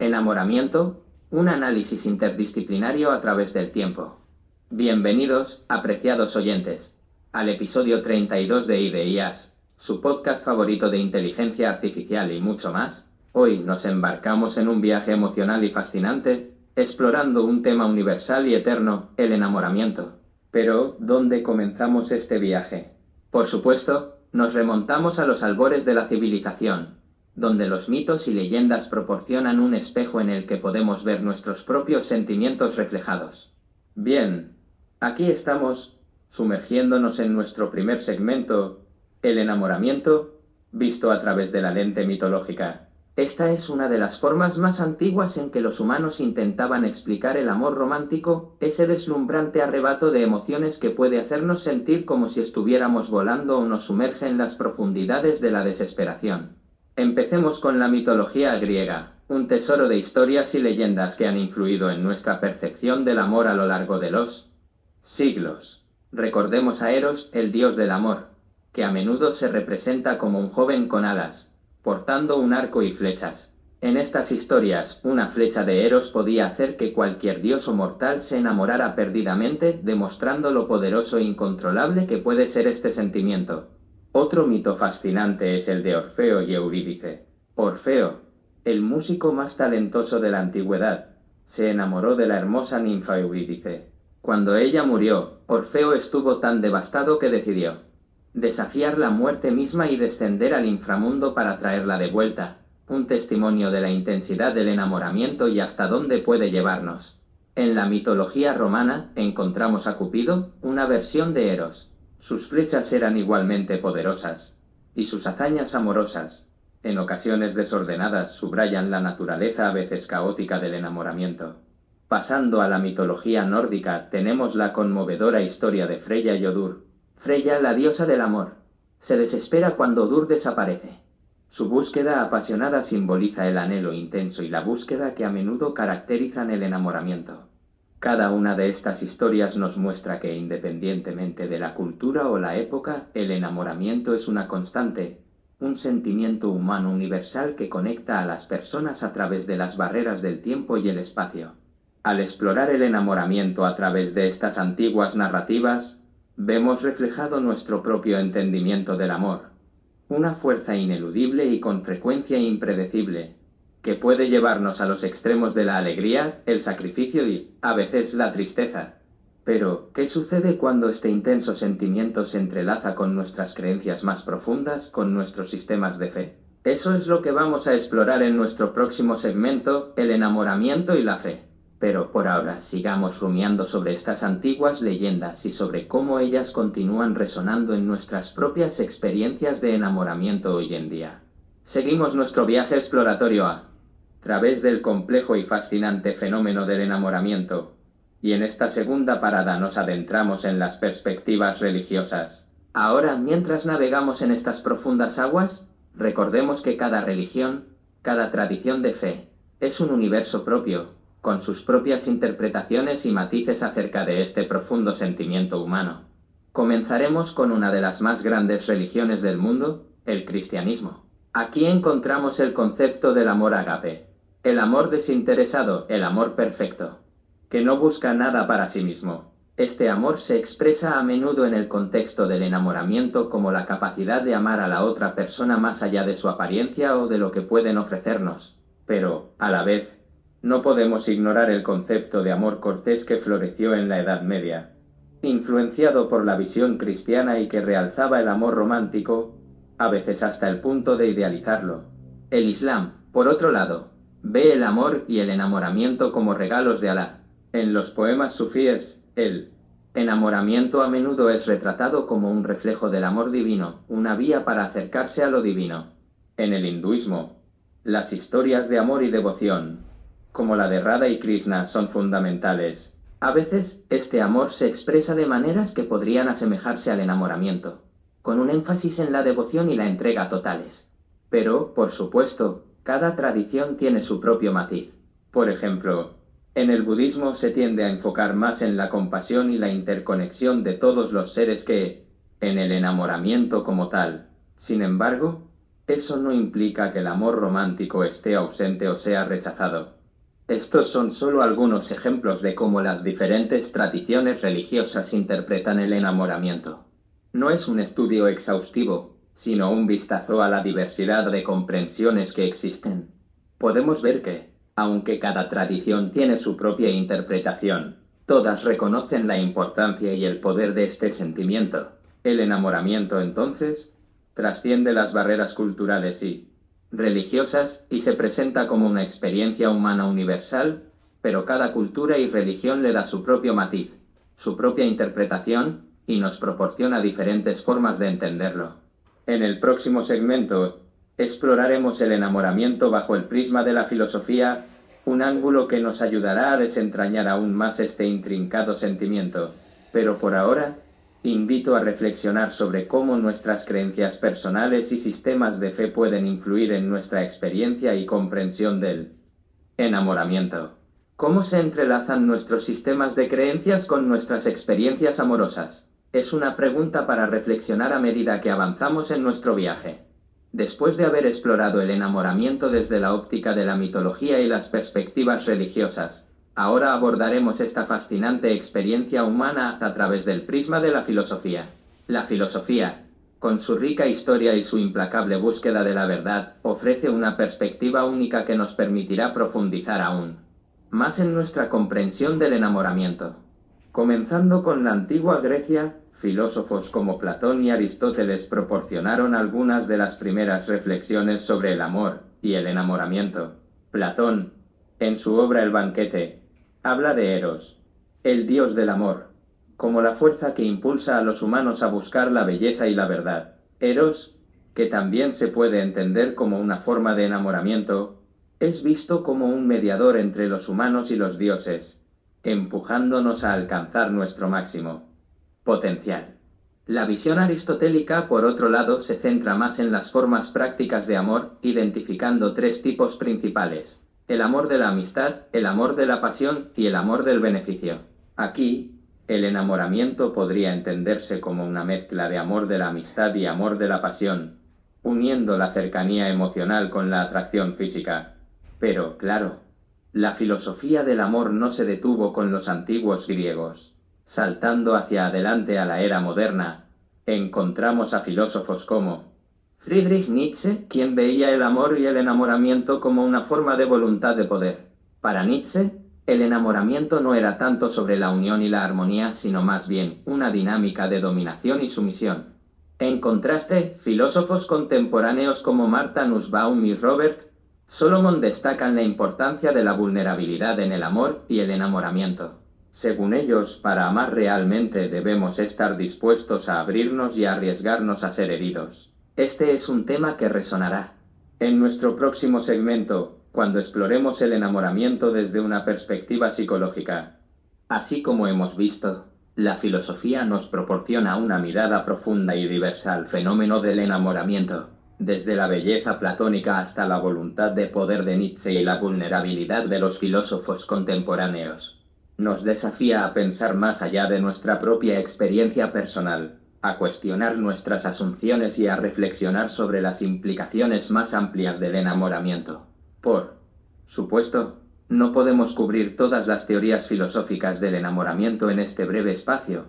Enamoramiento, un análisis interdisciplinario a través del tiempo. Bienvenidos, apreciados oyentes, al episodio 32 de IdeIAs, su podcast favorito de inteligencia artificial y mucho más. Hoy nos embarcamos en un viaje emocional y fascinante, explorando un tema universal y eterno, el enamoramiento. Pero, ¿dónde comenzamos este viaje? Por supuesto, nos remontamos a los albores de la civilización, donde los mitos y leyendas proporcionan un espejo en el que podemos ver nuestros propios sentimientos reflejados. Bien, aquí estamos, sumergiéndonos en nuestro primer segmento, el enamoramiento, visto a través de la lente mitológica. Esta es una de las formas más antiguas en que los humanos intentaban explicar el amor romántico, ese deslumbrante arrebato de emociones que puede hacernos sentir como si estuviéramos volando o nos sumerge en las profundidades de la desesperación. Empecemos con la mitología griega, un tesoro de historias y leyendas que han influido en nuestra percepción del amor a lo largo de los siglos. Recordemos a Eros, el dios del amor, que a menudo se representa como un joven con alas, portando un arco y flechas. En estas historias, una flecha de Eros podía hacer que cualquier dios o mortal se enamorara perdidamente, demostrando lo poderoso e incontrolable que puede ser este sentimiento. Otro mito fascinante es el de Orfeo y Eurídice. Orfeo, el músico más talentoso de la antigüedad, se enamoró de la hermosa ninfa Eurídice. Cuando ella murió, Orfeo estuvo tan devastado que decidió desafiar la muerte misma y descender al inframundo para traerla de vuelta, un testimonio de la intensidad del enamoramiento y hasta dónde puede llevarnos. En la mitología romana encontramos a Cupido, una versión de Eros. Sus flechas eran igualmente poderosas, y sus hazañas amorosas, en ocasiones desordenadas, subrayan la naturaleza a veces caótica del enamoramiento. Pasando a la mitología nórdica, tenemos la conmovedora historia de Freya y Odur. Freya, la diosa del amor, se desespera cuando Odur desaparece. Su búsqueda apasionada simboliza el anhelo intenso y la búsqueda que a menudo caracterizan el enamoramiento. Cada una de estas historias nos muestra que, independientemente de la cultura o la época, el enamoramiento es una constante, un sentimiento humano universal que conecta a las personas a través de las barreras del tiempo y el espacio. Al explorar el enamoramiento a través de estas antiguas narrativas, vemos reflejado nuestro propio entendimiento del amor, una fuerza ineludible y con frecuencia impredecible, que puede llevarnos a los extremos de la alegría, el sacrificio y, a veces, la tristeza. Pero, ¿qué sucede cuando este intenso sentimiento se entrelaza con nuestras creencias más profundas, con nuestros sistemas de fe? Eso es lo que vamos a explorar en nuestro próximo segmento, el enamoramiento y la fe. Pero por ahora, sigamos rumiando sobre estas antiguas leyendas y sobre cómo ellas continúan resonando en nuestras propias experiencias de enamoramiento hoy en día. Seguimos nuestro viaje exploratorio a través del complejo y fascinante fenómeno del enamoramiento, y en esta segunda parada nos adentramos en las perspectivas religiosas. Ahora, mientras navegamos en estas profundas aguas, recordemos que cada religión, cada tradición de fe, es un universo propio, con sus propias interpretaciones y matices acerca de este profundo sentimiento humano. Comenzaremos con una de las más grandes religiones del mundo, el cristianismo. Aquí encontramos el concepto del amor ágape, el amor desinteresado, el amor perfecto, que no busca nada para sí mismo. Este amor se expresa a menudo en el contexto del enamoramiento como la capacidad de amar a la otra persona más allá de su apariencia o de lo que pueden ofrecernos. Pero, a la vez, no podemos ignorar el concepto de amor cortés que floreció en la Edad Media, influenciado por la visión cristiana y que realzaba el amor romántico, a veces hasta el punto de idealizarlo. El Islam, por otro lado, ve el amor y el enamoramiento como regalos de Alá. En los poemas sufíes, el enamoramiento a menudo es retratado como un reflejo del amor divino, una vía para acercarse a lo divino. En el hinduismo, las historias de amor y devoción, como la de Radha y Krishna, son fundamentales. A veces, este amor se expresa de maneras que podrían asemejarse al enamoramiento, con un énfasis en la devoción y la entrega totales. Pero, por supuesto, cada tradición tiene su propio matiz. Por ejemplo, en el budismo se tiende a enfocar más en la compasión y la interconexión de todos los seres que en el enamoramiento como tal. Sin embargo, eso no implica que el amor romántico esté ausente o sea rechazado. Estos son solo algunos ejemplos de cómo las diferentes tradiciones religiosas interpretan el enamoramiento. No es un estudio exhaustivo, sino un vistazo a la diversidad de comprensiones que existen. Podemos ver que, aunque cada tradición tiene su propia interpretación, todas reconocen la importancia y el poder de este sentimiento. El enamoramiento, entonces, trasciende las barreras culturales y religiosas y se presenta como una experiencia humana universal, pero cada cultura y religión le da su propio matiz, su propia interpretación y nos proporciona diferentes formas de entenderlo. En el próximo segmento, exploraremos el enamoramiento bajo el prisma de la filosofía, un ángulo que nos ayudará a desentrañar aún más este intrincado sentimiento. Pero por ahora, invito a reflexionar sobre cómo nuestras creencias personales y sistemas de fe pueden influir en nuestra experiencia y comprensión del enamoramiento. ¿Cómo se entrelazan nuestros sistemas de creencias con nuestras experiencias amorosas? Es una pregunta para reflexionar a medida que avanzamos en nuestro viaje. Después de haber explorado el enamoramiento desde la óptica de la mitología y las perspectivas religiosas, ahora abordaremos esta fascinante experiencia humana a través del prisma de la filosofía. La filosofía, con su rica historia y su implacable búsqueda de la verdad, ofrece una perspectiva única que nos permitirá profundizar aún más en nuestra comprensión del enamoramiento. Comenzando con la antigua Grecia, filósofos como Platón y Aristóteles proporcionaron algunas de las primeras reflexiones sobre el amor y el enamoramiento. Platón, en su obra El Banquete, habla de Eros, el dios del amor, como la fuerza que impulsa a los humanos a buscar la belleza y la verdad. Eros, que también se puede entender como una forma de enamoramiento, es visto como un mediador entre los humanos y los dioses, empujándonos a alcanzar nuestro máximo potencial. La visión aristotélica, por otro lado, se centra más en las formas prácticas de amor, identificando tres tipos principales: el amor de la amistad, el amor de la pasión y el amor del beneficio. Aquí, el enamoramiento podría entenderse como una mezcla de amor de la amistad y amor de la pasión, uniendo la cercanía emocional con la atracción física. Pero, claro, la filosofía del amor no se detuvo con los antiguos griegos. Saltando hacia adelante a la era moderna, encontramos a filósofos como Friedrich Nietzsche, quien veía el amor y el enamoramiento como una forma de voluntad de poder. Para Nietzsche, el enamoramiento no era tanto sobre la unión y la armonía, sino más bien una dinámica de dominación y sumisión. En contraste, filósofos contemporáneos como Martha Nussbaum y Robert Solomon destacan la importancia de la vulnerabilidad en el amor y el enamoramiento. Según ellos, para amar realmente debemos estar dispuestos a abrirnos y a arriesgarnos a ser heridos. Este es un tema que resonará en nuestro próximo segmento, cuando exploremos el enamoramiento desde una perspectiva psicológica. Así como hemos visto, la filosofía nos proporciona una mirada profunda y diversa al fenómeno del enamoramiento, desde la belleza platónica hasta la voluntad de poder de Nietzsche y la vulnerabilidad de los filósofos contemporáneos. Nos desafía a pensar más allá de nuestra propia experiencia personal, a cuestionar nuestras asunciones y a reflexionar sobre las implicaciones más amplias del enamoramiento. Por supuesto, no podemos cubrir todas las teorías filosóficas del enamoramiento en este breve espacio,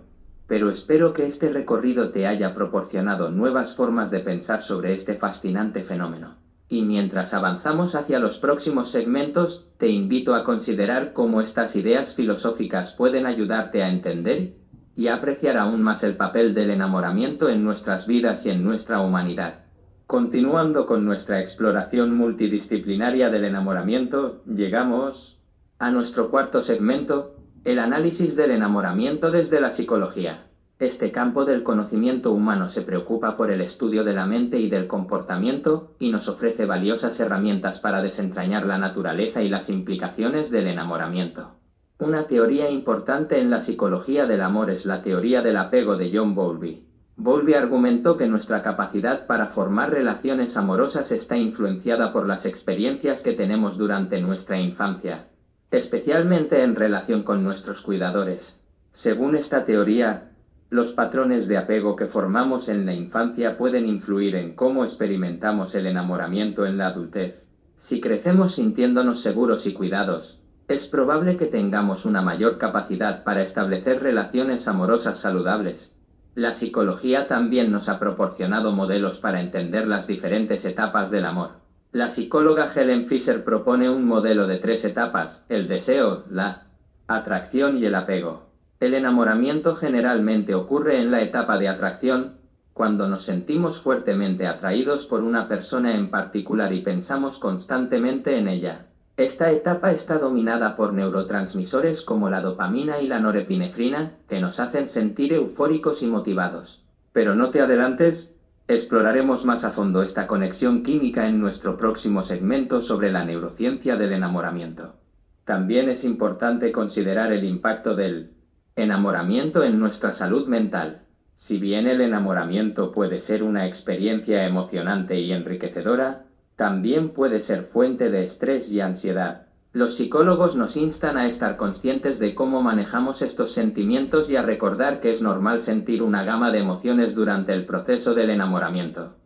pero espero que este recorrido te haya proporcionado nuevas formas de pensar sobre este fascinante fenómeno. Y mientras avanzamos hacia los próximos segmentos, te invito a considerar cómo estas ideas filosóficas pueden ayudarte a entender y a apreciar aún más el papel del enamoramiento en nuestras vidas y en nuestra humanidad. Continuando con nuestra exploración multidisciplinaria del enamoramiento, llegamos a nuestro cuarto segmento: el análisis del enamoramiento desde la psicología. Este campo del conocimiento humano se preocupa por el estudio de la mente y del comportamiento y nos ofrece valiosas herramientas para desentrañar la naturaleza y las implicaciones del enamoramiento. Una teoría importante en la psicología del amor es la teoría del apego de John Bowlby. Bowlby argumentó que nuestra capacidad para formar relaciones amorosas está influenciada por las experiencias que tenemos durante nuestra infancia, especialmente en relación con nuestros cuidadores. Según esta teoría, Los patrones de apego que formamos en la infancia pueden influir en cómo experimentamos el enamoramiento en la adultez. Si crecemos sintiéndonos seguros y cuidados, es probable que tengamos una mayor capacidad para establecer relaciones amorosas saludables. La psicología también nos ha proporcionado modelos para entender las diferentes etapas del amor. La psicóloga Helen Fisher propone un modelo de 3 etapas: el deseo, la atracción y el apego. El enamoramiento generalmente ocurre en la etapa de atracción, cuando nos sentimos fuertemente atraídos por una persona en particular y pensamos constantemente en ella. Esta etapa está dominada por neurotransmisores como la dopamina y la norepinefrina, que nos hacen sentir eufóricos y motivados. Pero no te adelantes, exploraremos más a fondo esta conexión química en nuestro próximo segmento sobre la neurociencia del enamoramiento. También es importante considerar el impacto del enamoramiento en nuestra salud mental. Si bien el enamoramiento puede ser una experiencia emocionante y enriquecedora, también puede ser fuente de estrés y ansiedad. Los psicólogos nos instan a estar conscientes de cómo manejamos estos sentimientos y a recordar que es normal sentir una gama de emociones durante el proceso del enamoramiento.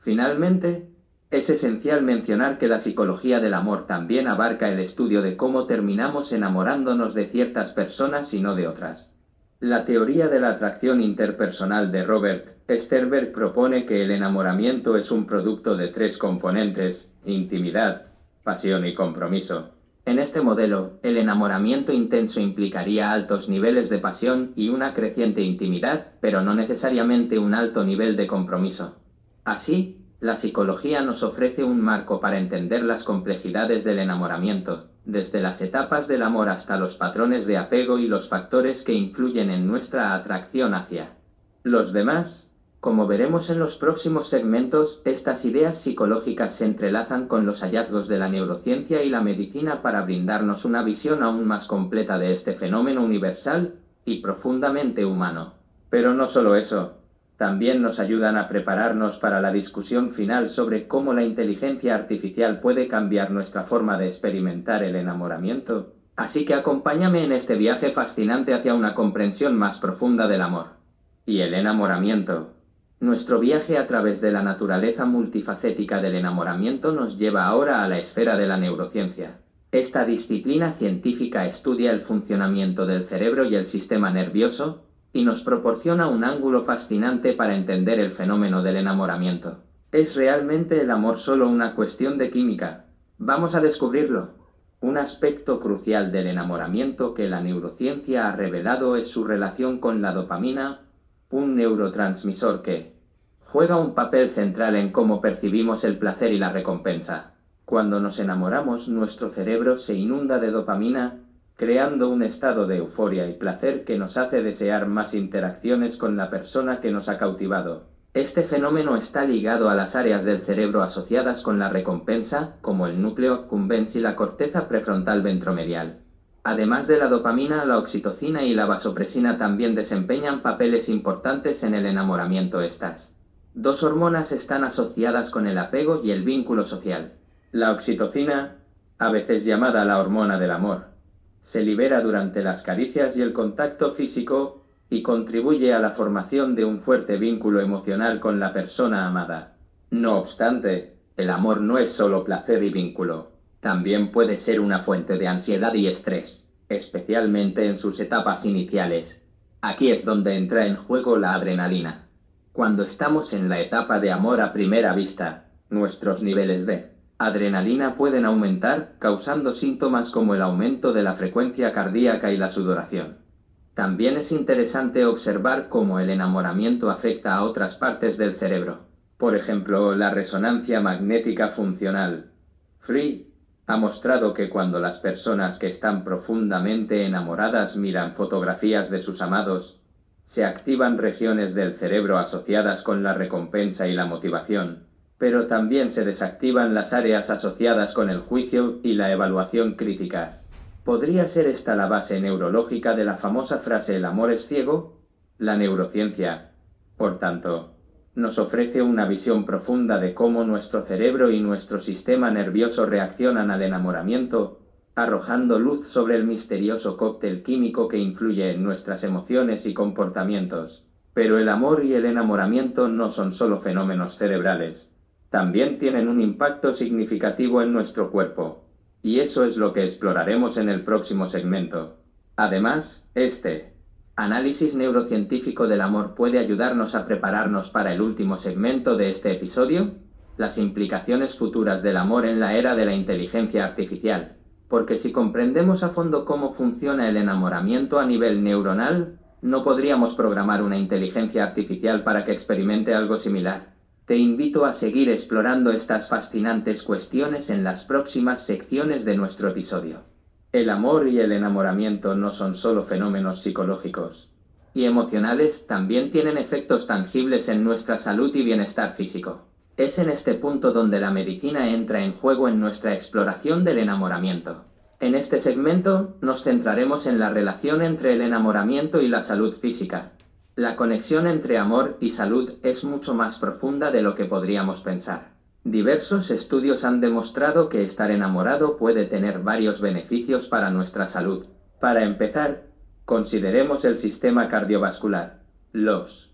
Finalmente, es esencial mencionar que la psicología del amor también abarca el estudio de cómo terminamos enamorándonos de ciertas personas y no de otras. La teoría de la atracción interpersonal de Robert Sternberg propone que el enamoramiento es un producto de 3 componentes: intimidad, pasión y compromiso. En este modelo, el enamoramiento intenso implicaría altos niveles de pasión y una creciente intimidad, pero no necesariamente un alto nivel de compromiso. Así, la psicología nos ofrece un marco para entender las complejidades del enamoramiento, desde las etapas del amor hasta los patrones de apego y los factores que influyen en nuestra atracción hacia los demás. Como veremos en los próximos segmentos, estas ideas psicológicas se entrelazan con los hallazgos de la neurociencia y la medicina para brindarnos una visión aún más completa de este fenómeno universal y profundamente humano. Pero no solo eso, también nos ayudan a prepararnos para la discusión final sobre cómo la inteligencia artificial puede cambiar nuestra forma de experimentar el enamoramiento. Así que acompáñame en este viaje fascinante hacia una comprensión más profunda del amor y el enamoramiento. Nuestro viaje a través de la naturaleza multifacética del enamoramiento nos lleva ahora a la esfera de la neurociencia. Esta disciplina científica estudia el funcionamiento del cerebro y el sistema nervioso, y nos proporciona un ángulo fascinante para entender el fenómeno del enamoramiento. ¿Es realmente el amor solo una cuestión de química? Vamos a descubrirlo. Un aspecto crucial del enamoramiento que la neurociencia ha revelado es su relación con la dopamina, un neurotransmisor que juega un papel central en cómo percibimos el placer y la recompensa. Cuando nos enamoramos, nuestro cerebro se inunda de dopamina, creando un estado de euforia y placer que nos hace desear más interacciones con la persona que nos ha cautivado. Este fenómeno está ligado a las áreas del cerebro asociadas con la recompensa, como el núcleo accumbens y la corteza prefrontal ventromedial. Además de la dopamina, la oxitocina y la vasopresina también desempeñan papeles importantes en el enamoramiento. Estas dos hormonas están asociadas con el apego y el vínculo social. La oxitocina, a veces llamada la hormona del amor, se libera durante las caricias y el contacto físico y contribuye a la formación de un fuerte vínculo emocional con la persona amada. No obstante, el amor no es solo placer y vínculo. También puede ser una fuente de ansiedad y estrés, especialmente en sus etapas iniciales. Aquí es donde entra en juego la adrenalina. Cuando estamos en la etapa de amor a primera vista, nuestros niveles de adrenalina pueden aumentar, causando síntomas como el aumento de la frecuencia cardíaca y la sudoración. También es interesante observar cómo el enamoramiento afecta a otras partes del cerebro. Por ejemplo, la resonancia magnética funcional, fMRI, ha mostrado que cuando las personas que están profundamente enamoradas miran fotografías de sus amados, se activan regiones del cerebro asociadas con la recompensa y la motivación, pero también se desactivan las áreas asociadas con el juicio y la evaluación crítica. ¿Podría ser esta la base neurológica de la famosa frase "el amor es ciego"? La neurociencia, por tanto, nos ofrece una visión profunda de cómo nuestro cerebro y nuestro sistema nervioso reaccionan al enamoramiento, arrojando luz sobre el misterioso cóctel químico que influye en nuestras emociones y comportamientos. Pero el amor y el enamoramiento no son solo fenómenos cerebrales. También tienen un impacto significativo en nuestro cuerpo. Y eso es lo que exploraremos en el próximo segmento. Además, este análisis neurocientífico del amor puede ayudarnos a prepararnos para el último segmento de este episodio, las implicaciones futuras del amor en la era de la inteligencia artificial. Porque si comprendemos a fondo cómo funciona el enamoramiento a nivel neuronal, no podríamos programar una inteligencia artificial para que experimente algo similar. Te invito a seguir explorando estas fascinantes cuestiones en las próximas secciones de nuestro episodio. El amor y el enamoramiento no son solo fenómenos psicológicos y emocionales, también tienen efectos tangibles en nuestra salud y bienestar físico. Es en este punto donde la medicina entra en juego en nuestra exploración del enamoramiento. En este segmento, nos centraremos en la relación entre el enamoramiento y la salud física. La conexión entre amor y salud es mucho más profunda de lo que podríamos pensar. Diversos estudios han demostrado que estar enamorado puede tener varios beneficios para nuestra salud. Para empezar, consideremos el sistema cardiovascular. Los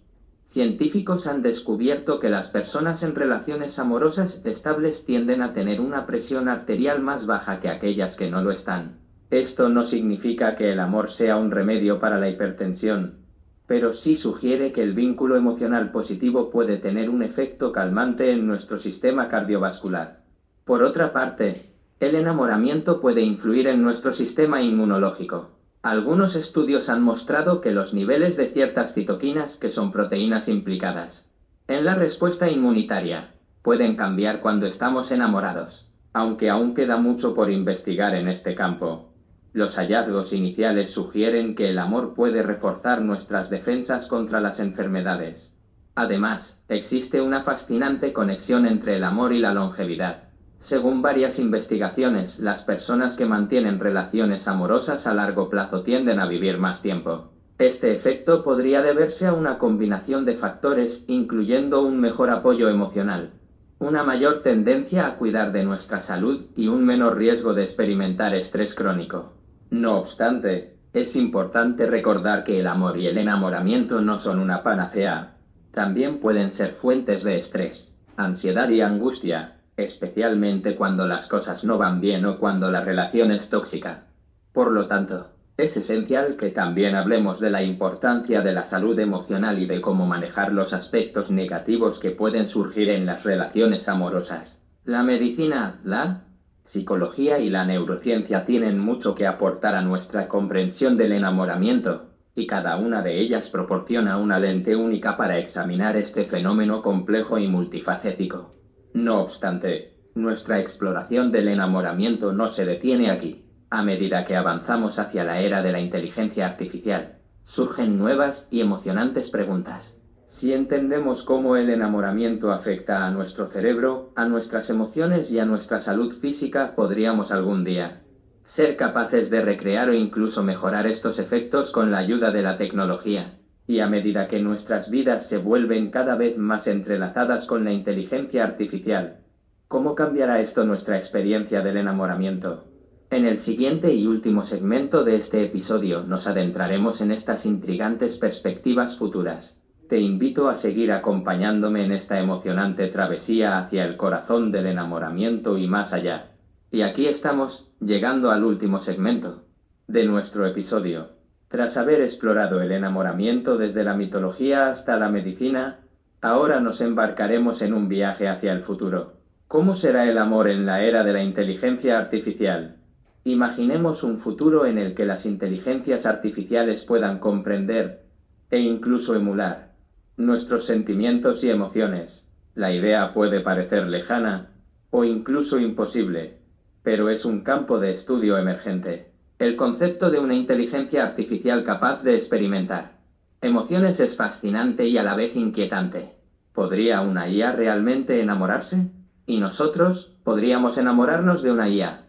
científicos han descubierto que las personas en relaciones amorosas estables tienden a tener una presión arterial más baja que aquellas que no lo están. Esto no significa que el amor sea un remedio para la hipertensión, pero sí sugiere que el vínculo emocional positivo puede tener un efecto calmante en nuestro sistema cardiovascular. Por otra parte, el enamoramiento puede influir en nuestro sistema inmunológico. Algunos estudios han mostrado que los niveles de ciertas citoquinas, que son proteínas implicadas en la respuesta inmunitaria, pueden cambiar cuando estamos enamorados. Aunque aún queda mucho por investigar en este campo, los hallazgos iniciales sugieren que el amor puede reforzar nuestras defensas contra las enfermedades. Además, existe una fascinante conexión entre el amor y la longevidad. Según varias investigaciones, las personas que mantienen relaciones amorosas a largo plazo tienden a vivir más tiempo. Este efecto podría deberse a una combinación de factores, incluyendo un mejor apoyo emocional, una mayor tendencia a cuidar de nuestra salud y un menor riesgo de experimentar estrés crónico. No obstante, es importante recordar que el amor y el enamoramiento no son una panacea. También pueden ser fuentes de estrés, ansiedad y angustia, especialmente cuando las cosas no van bien o cuando la relación es tóxica. Por lo tanto, es esencial que también hablemos de la importancia de la salud emocional y de cómo manejar los aspectos negativos que pueden surgir en las relaciones amorosas. La medicina, la psicología y la neurociencia tienen mucho que aportar a nuestra comprensión del enamoramiento, y cada una de ellas proporciona una lente única para examinar este fenómeno complejo y multifacético. No obstante, nuestra exploración del enamoramiento no se detiene aquí. A medida que avanzamos hacia la era de la inteligencia artificial, surgen nuevas y emocionantes preguntas. Si entendemos cómo el enamoramiento afecta a nuestro cerebro, a nuestras emociones y a nuestra salud física, podríamos algún día ser capaces de recrear o incluso mejorar estos efectos con la ayuda de la tecnología. Y a medida que nuestras vidas se vuelven cada vez más entrelazadas con la inteligencia artificial, ¿cómo cambiará esto nuestra experiencia del enamoramiento? En el siguiente y último segmento de este episodio nos adentraremos en estas intrigantes perspectivas futuras. Te invito a seguir acompañándome en esta emocionante travesía hacia el corazón del enamoramiento y más allá. Y aquí estamos, llegando al último segmento de nuestro episodio. Tras haber explorado el enamoramiento desde la mitología hasta la medicina, ahora nos embarcaremos en un viaje hacia el futuro. ¿Cómo será el amor en la era de la inteligencia artificial? Imaginemos un futuro en el que las inteligencias artificiales puedan comprender, e incluso emular, nuestros sentimientos y emociones. La idea puede parecer lejana, o incluso imposible, pero es un campo de estudio emergente. El concepto de una inteligencia artificial capaz de experimentar emociones es fascinante y a la vez inquietante. ¿Podría una IA realmente enamorarse? ¿Y nosotros podríamos enamorarnos de una IA?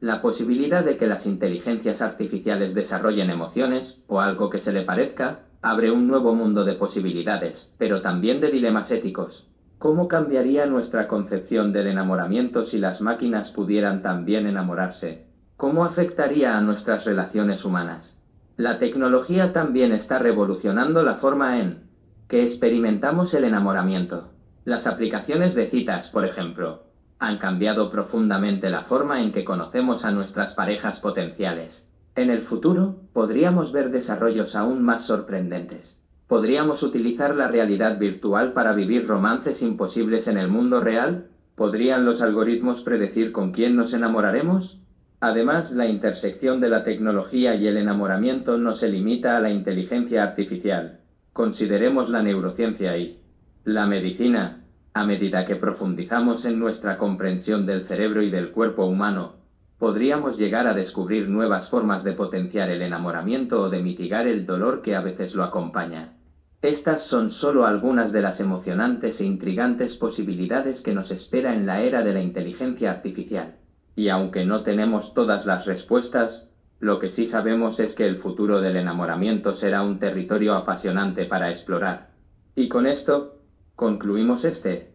La posibilidad de que las inteligencias artificiales desarrollen emociones, o algo que se le parezca, abre un nuevo mundo de posibilidades, pero también de dilemas éticos. ¿Cómo cambiaría nuestra concepción del enamoramiento si las máquinas pudieran también enamorarse? ¿Cómo afectaría a nuestras relaciones humanas? La tecnología también está revolucionando la forma en que experimentamos el enamoramiento. Las aplicaciones de citas, por ejemplo, han cambiado profundamente la forma en que conocemos a nuestras parejas potenciales. En el futuro, podríamos ver desarrollos aún más sorprendentes. ¿Podríamos utilizar la realidad virtual para vivir romances imposibles en el mundo real? ¿Podrían los algoritmos predecir con quién nos enamoraremos? Además, la intersección de la tecnología y el enamoramiento no se limita a la inteligencia artificial. Consideremos la neurociencia y la medicina. A medida que profundizamos en nuestra comprensión del cerebro y del cuerpo humano, podríamos llegar a descubrir nuevas formas de potenciar el enamoramiento o de mitigar el dolor que a veces lo acompaña. Estas son solo algunas de las emocionantes e intrigantes posibilidades que nos espera en la era de la inteligencia artificial. Y aunque no tenemos todas las respuestas, lo que sí sabemos es que el futuro del enamoramiento será un territorio apasionante para explorar. Y con esto, concluimos este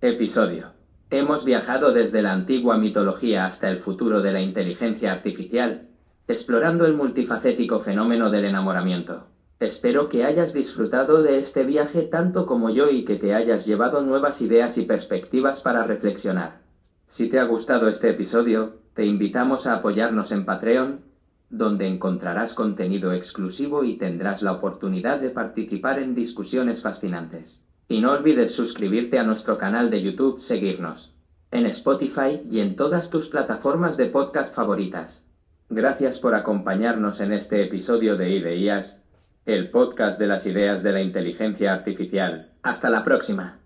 episodio. Hemos viajado desde la antigua mitología hasta el futuro de la inteligencia artificial, explorando el multifacético fenómeno del enamoramiento. Espero que hayas disfrutado de este viaje tanto como yo y que te hayas llevado nuevas ideas y perspectivas para reflexionar. Si te ha gustado este episodio, te invitamos a apoyarnos en Patreon, donde encontrarás contenido exclusivo y tendrás la oportunidad de participar en discusiones fascinantes. Y no olvides suscribirte a nuestro canal de YouTube, seguirnos en Spotify y en todas tus plataformas de podcast favoritas. Gracias por acompañarnos en este episodio de IdeIAs, el podcast de las ideas de la inteligencia artificial. ¡Hasta la próxima!